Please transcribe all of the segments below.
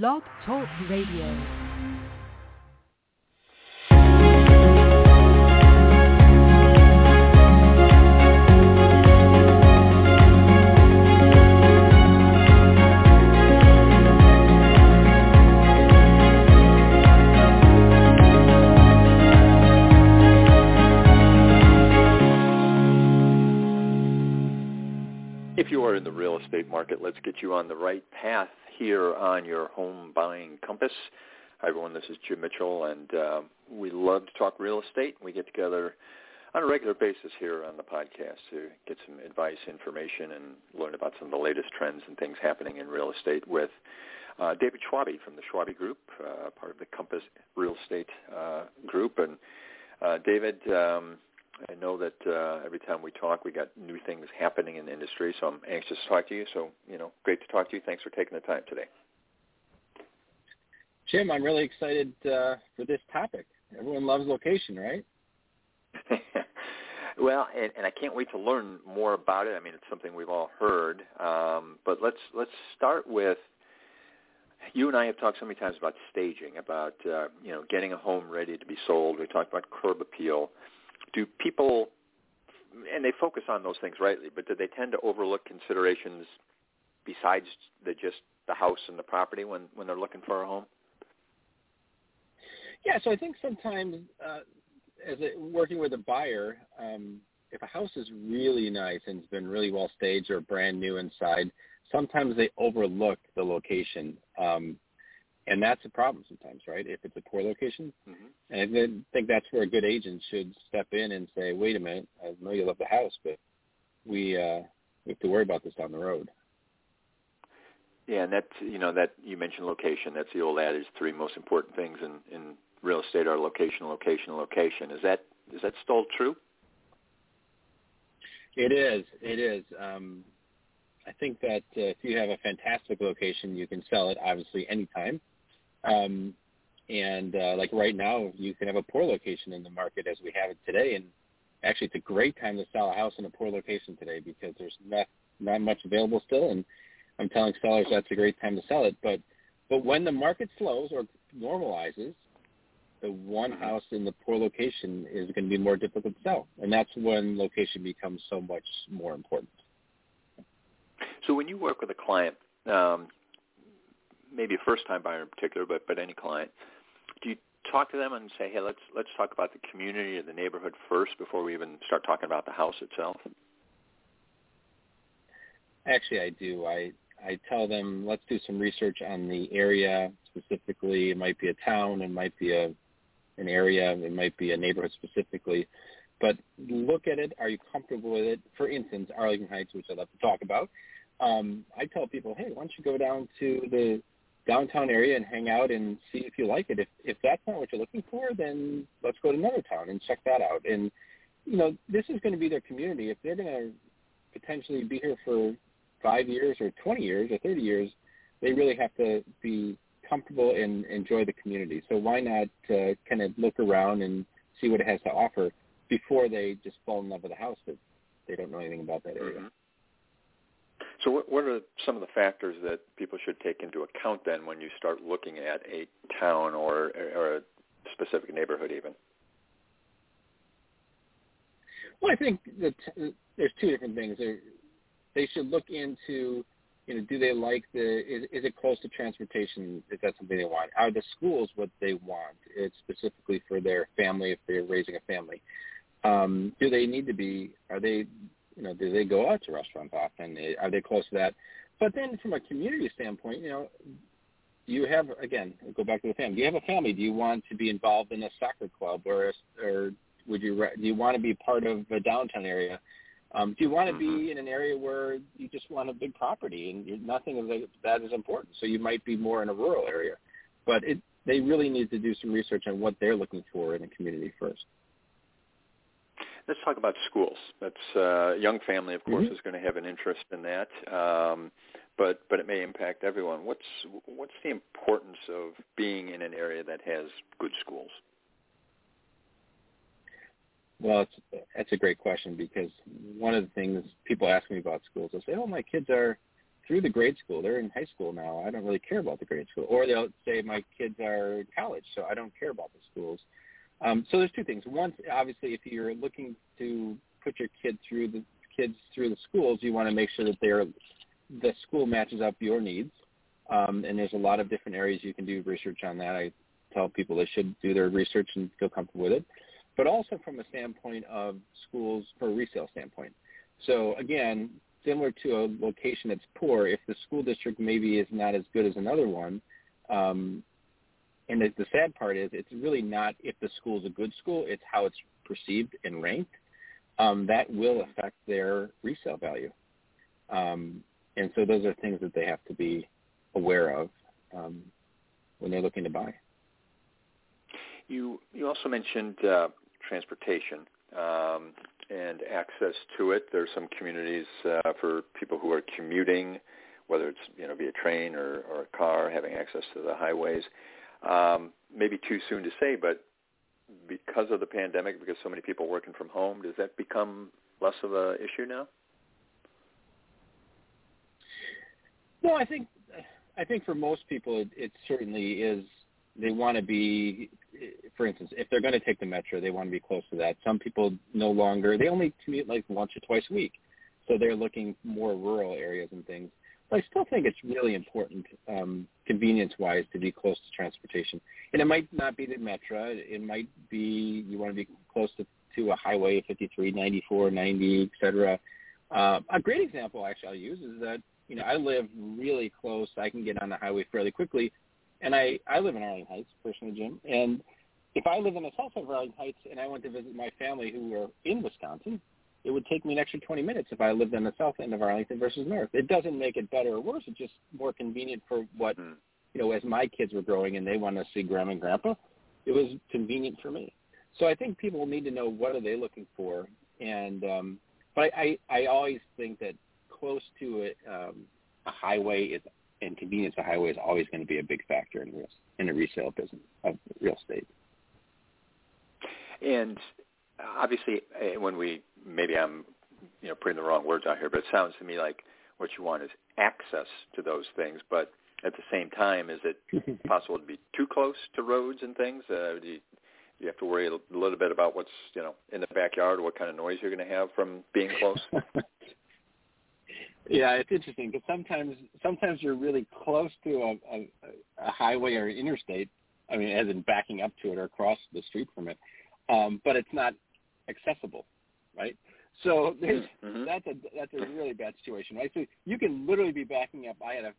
Blog Talk Radio. If you are in the real estate market, let's get you on the right path here on your home buying compass. Hi, everyone. This is Jim Mitchell, and we love to talk real estate. We get together on a regular basis here on the podcast to get some advice, information, and learn about some of the latest trends and things happening in real estate with David Schwabe from the Schwabe Group, part of the Compass Real Estate Group. And David, I know that every time we talk, we got new things happening in the industry, so I'm anxious to talk to you. So, great to talk to you. Thanks for taking the time today. Jim, I'm really excited for this topic. Everyone loves location, right? Well, and I can't wait to learn more about it. I mean, it's something we've all heard. But let's start with, you and I have talked so many times about staging, about getting a home ready to be sold. We talked about curb appeal. Do people, and they focus on those things rightly, but do they tend to overlook considerations besides just the house and the property when they're looking for a home? Yeah, so I think sometimes working with a buyer, if a house is really nice and it's been really well staged or brand new inside, sometimes they overlook the location. And that's a problem sometimes, right, if it's a poor location. Mm-hmm. And I think that's where a good agent should step in and say, wait a minute, I know you love the house, but we have to worry about this down the road. Yeah, and that you mentioned location. That's the old adage, three most important things in real estate are location, location, location. Is that still true? It is. I think that if you have a fantastic location, you can sell it, obviously, anytime. Like right now, you can have a poor location in the market as we have it today. And actually, it's a great time to sell a house in a poor location today because there's not much available still. And I'm telling sellers that's a great time to sell it. But when the market slows or normalizes, the one house in the poor location is going to be more difficult to sell. And that's when location becomes so much more important. So when you work with a client, maybe a first-time buyer in particular, but any client, do you talk to them and say, hey, let's talk about the community or the neighborhood first before we even start talking about the house itself? Actually, I do. I tell them, let's do some research on the area specifically. It might be a town. It might be an area. It might be a neighborhood specifically. But look at it. Are you comfortable with it? For instance, Arlington Heights, which I love to talk about, I tell people, hey, why don't you go down to the downtown area and hang out and see if you like it. If that's not what you're looking for, then let's go to another town and check that out. And, this is going to be their community. If they're going to potentially be here for 5 years or 20 years or 30 years, they really have to be comfortable and enjoy the community. So why not kind of look around and see what it has to offer before they just fall in love with the house if they don't know anything about that area. Mm-hmm. So what are some of the factors that people should take into account then when you start looking at a town or a specific neighborhood even? Well, I think that there's two different things. They should look into, do they like is it close to transportation? Is that something they want? Are the schools what they want? It's specifically for their family if they're raising a family. Do they need to be, are they... do they go out to restaurants often? Are they close to that? But then from a community standpoint, do you have, again, go back to the family. Do you have a family? Do you want to be involved in a soccer club or do you want to be part of a downtown area? Do you want to be in an area where you just want a big property and nothing of that is important? So you might be more in a rural area. But they really need to do some research on what they're looking for in a community first. Let's talk about schools. That's a young family, of course, is going to have an interest in that, but it may impact everyone. What's the importance of being in an area that has good schools? Well, that's a great question because one of the things people ask me about schools, they'll say, oh, my kids are through the grade school. They're in high school now. I don't really care about the grade school. Or they'll say my kids are in college, so I don't care about the schools. So there's two things. One, obviously, if you're looking to put your kid through the schools, you want to make sure that the school matches up your needs. And there's a lot of different areas you can do research on that. I tell people they should do their research and feel comfortable with it. But also from a standpoint of schools, for a resale standpoint. So, again, similar to a location that's poor, if the school district maybe is not as good as another one, and the sad part is it's really not if the school's a good school, it's how it's perceived and ranked. That will affect their resale value. And so those are things that they have to be aware of when they're looking to buy. You also mentioned transportation and access to it. There are some communities for people who are commuting, whether it's via train or a car, having access to the highways. Maybe too soon to say, but because of the pandemic, because so many people working from home, does that become less of an issue now? Well, I think for most people it certainly is. They want to be, for instance, if they're going to take the Metro, they want to be close to that. Some people no longer, they only commute like once or twice a week. So they're looking more rural areas and things. But I still think it's really important convenience-wise to be close to transportation. And it might not be the Metro. It might be you want to be close to a highway, 53, 94, 90, et cetera. A great example actually I'll use is that, I live really close. I can get on the highway fairly quickly. And I live in Arlington Heights, personally, Jim. And if I live in the south side of Arlington Heights and I went to visit my family who are in Wisconsin, it would take me an extra 20 minutes if I lived on the south end of Arlington versus north. It doesn't make it better or worse. It's just more convenient for what, as my kids were growing and they wanted to see grandma and grandpa, it was convenient for me. So I think people need to know what are they looking for. And but I always think that close to a highway is – and convenience of highway is always going to be a big factor in a resale business of real estate. And obviously, maybe I'm putting the wrong words out here, but it sounds to me like what you want is access to those things. But at the same time, is it possible to be too close to roads and things? Do you have to worry a little bit about what's in the backyard, or what kind of noise you're going to have from being close? Yeah, it's interesting because sometimes you're really close to a highway or an interstate, as in backing up to it or across the street from it, but it's not accessible, right? So that's a really bad situation, right? So you can literally be backing up. I had a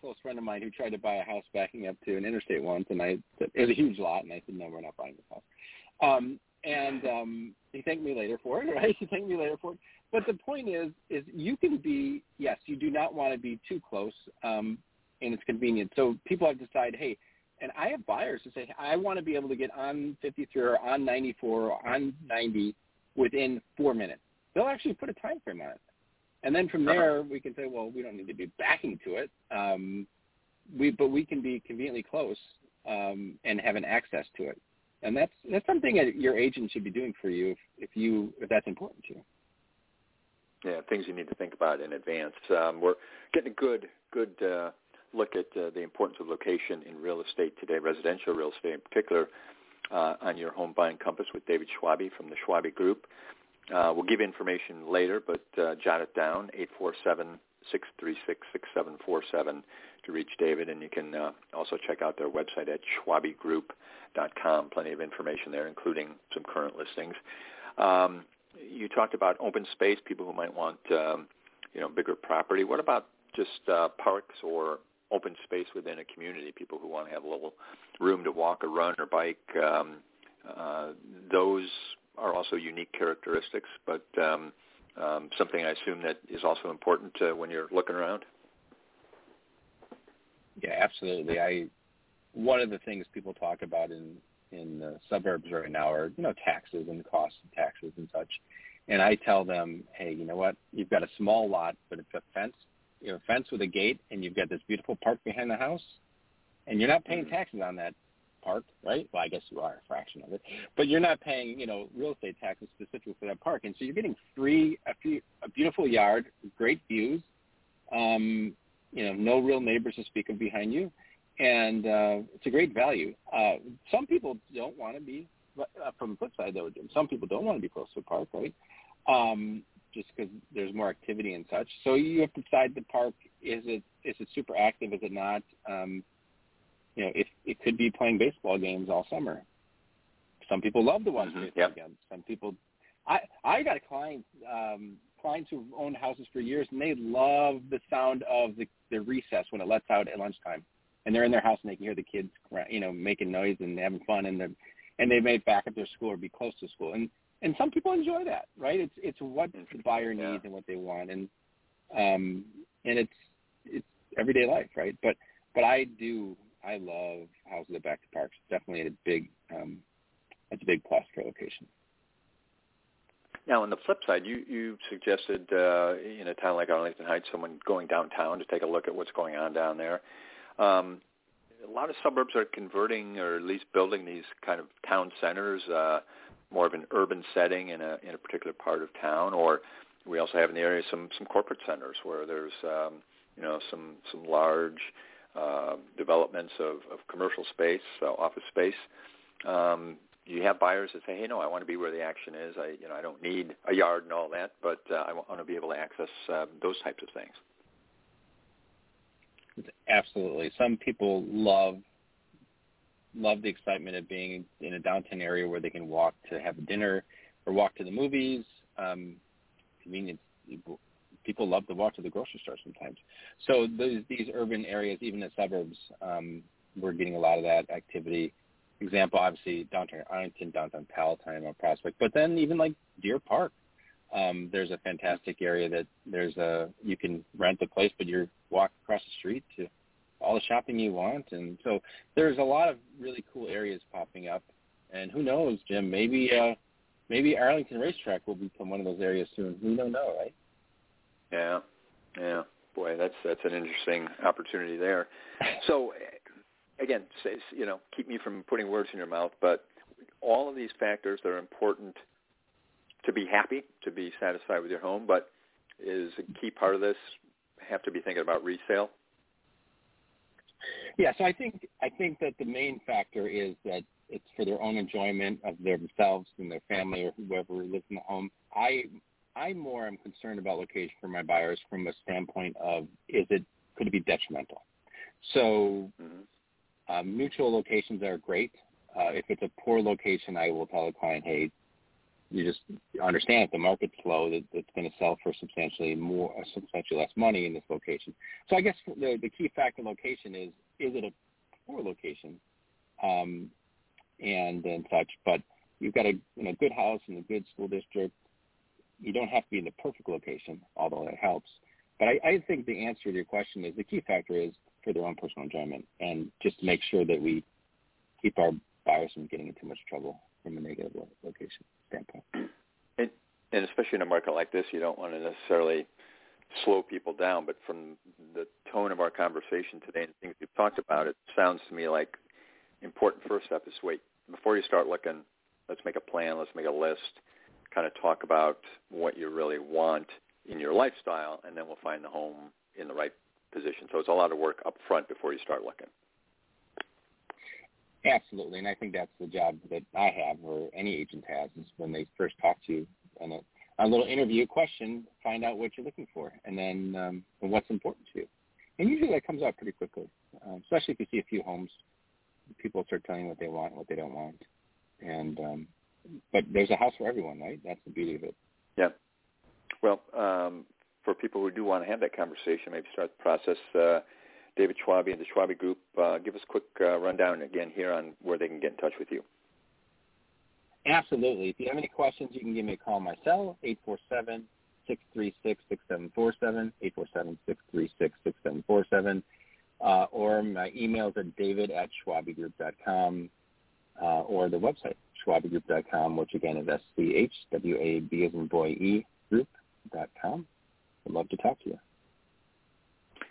close friend of mine who tried to buy a house backing up to an interstate once, and I said, it was a huge lot, and I said, no, we're not buying this house. And he thanked me later for it, right? But the point is you can be, yes, you do not want to be too close, and it's convenient. So people have to decide, hey, and I have buyers who say, hey, I want to be able to get on 53 or on 94 or on 90 within 4 minutes. They'll actually put a time frame on it. And then from there, we can say, well, we don't need to be backing to it, but we can be conveniently close and have an access to it. And that's something that your agent should be doing for you if that's important to you. Yeah, things you need to think about in advance. We're getting a good look at the importance of location in real estate today, residential real estate in particular, on your home buying compass with David Schwabe from the Schwabe Group. We'll give information later, but jot it down, 847-636-6747 to reach David. And you can also check out their website at schwabigroup.com. Plenty of information there, including some current listings. You talked about open space, people who might want, bigger property. What about just parks or open space within a community, people who want to have a little room to walk or run or bike? Those are also unique characteristics, but something I assume that is also important when you're looking around. Yeah, absolutely. One of the things people talk about in the suburbs right now are, taxes and the cost of taxes and such. And I tell them, hey, you know what? You've got a small lot, but it's a fence. You have a fence with a gate, and you've got this beautiful park behind the house, and you're not paying taxes on that park, right? Well, I guess you are a fraction of it. But you're not paying, real estate taxes specifically for that park. And so you're getting a beautiful yard, great views, no real neighbors to speak of behind you, and it's a great value. Some people don't want to be, from the flip side though, some people don't want to be close to a park, right? Just because there's more activity and such. So you have to decide the park, is it super active, is it not? It could be playing baseball games all summer. Some people love the ones games. Some people, I got clients who've owned houses for years, and they love the sound of the recess when it lets out at lunchtime, and they're in their house and they can hear the kids, making noise and having fun, and they may back up their school or be close to school, and some people enjoy that, right? It's what the buyer needs and what they want, and it's everyday life, right? But I love houses that back to parks. It's definitely a big that's a big plus for location. Now, on the flip side, you suggested in a town like Arlington Heights, someone going downtown to take a look at what's going on down there. A lot of suburbs are converting or at least building these kind of town centers, more of an urban setting in a particular part of town. Or we also have in the area some corporate centers where there's some large developments of commercial space, office space. You have buyers that say, hey, no, I want to be where the action is. I don't need a yard and all that, but I want to be able to access those types of things. Absolutely. Some people love the excitement of being in a downtown area where they can walk to have dinner or walk to the movies. Convenience. People love to walk to the grocery store sometimes. So these urban areas, even the suburbs, we're getting a lot of that activity. Example, obviously, downtown Arlington, downtown Palatine, on Prospect, but then even like Deer Park, there's a fantastic area that you can rent the place, but you walk across the street to all the shopping you want, and so there's a lot of really cool areas popping up, and who knows, Jim, maybe Arlington Racetrack will become one of those areas soon. We don't know, right? Yeah, boy, that's an interesting opportunity there. So. Again, keep me from putting words in your mouth, but all of these factors that are important to be happy, to be satisfied with your home, but is a key part of this have to be thinking about resale? Yeah, so I think that the main factor is that it's for their own enjoyment of themselves and their family or whoever lives in the home. I'm concerned about location for my buyers from a standpoint of could it be detrimental? So. Mm-hmm. Mutual locations are great. If it's a poor location, I will tell a client, hey, you just understand if the market's slow, that it's going to sell for substantially less money in this location. So I guess the key factor location is it a poor location and such, but you've got a good house in a good school district. You don't have to be in the perfect location, although that helps. But I think the answer to your question is the key factor is for their own personal enjoyment, and just to make sure that we keep our buyers from getting in too much trouble from a negative location standpoint. And especially in a market like this, you don't want to necessarily slow people down, but from the tone of our conversation today and things we've talked about, it sounds to me like important first step is wait. Before you start looking, let's make a plan, let's make a list, kind of talk about what you really want in your lifestyle, and then we'll find the home in the right position. So it's a lot of work up front before you start looking. Absolutely, and I think that's the job that I have or any agent has is when they first talk to you and a little interview question, find out what you're looking for and then and what's important to you. And usually that comes out pretty quickly, especially if you see a few homes. People start telling you what they want and what they don't want. And but there's a house for everyone, right? That's the beauty of it. Yeah. Well, for people who do want to have that conversation, maybe start the process, David Schwabe and the Schwabe Group, give us a quick rundown again here on where they can get in touch with you. Absolutely. If you have any questions, you can give me a call on my cell, 847-636-6747, 847-636-6747, or my emails at david@schwabigroup.com, or the website, schwabigroup.com, which again is SCHWAB as in boy E, group.com. I'd love to talk to you.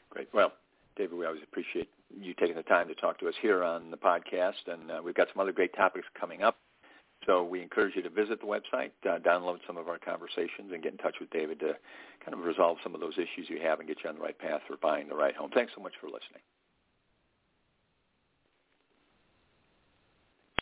Great. Well, David, we always appreciate you taking the time to talk to us here on the podcast, and we've got some other great topics coming up. So we encourage you to visit the website, download some of our conversations, and get in touch with David to kind of resolve some of those issues you have and get you on the right path for buying the right home. Thanks so much for listening.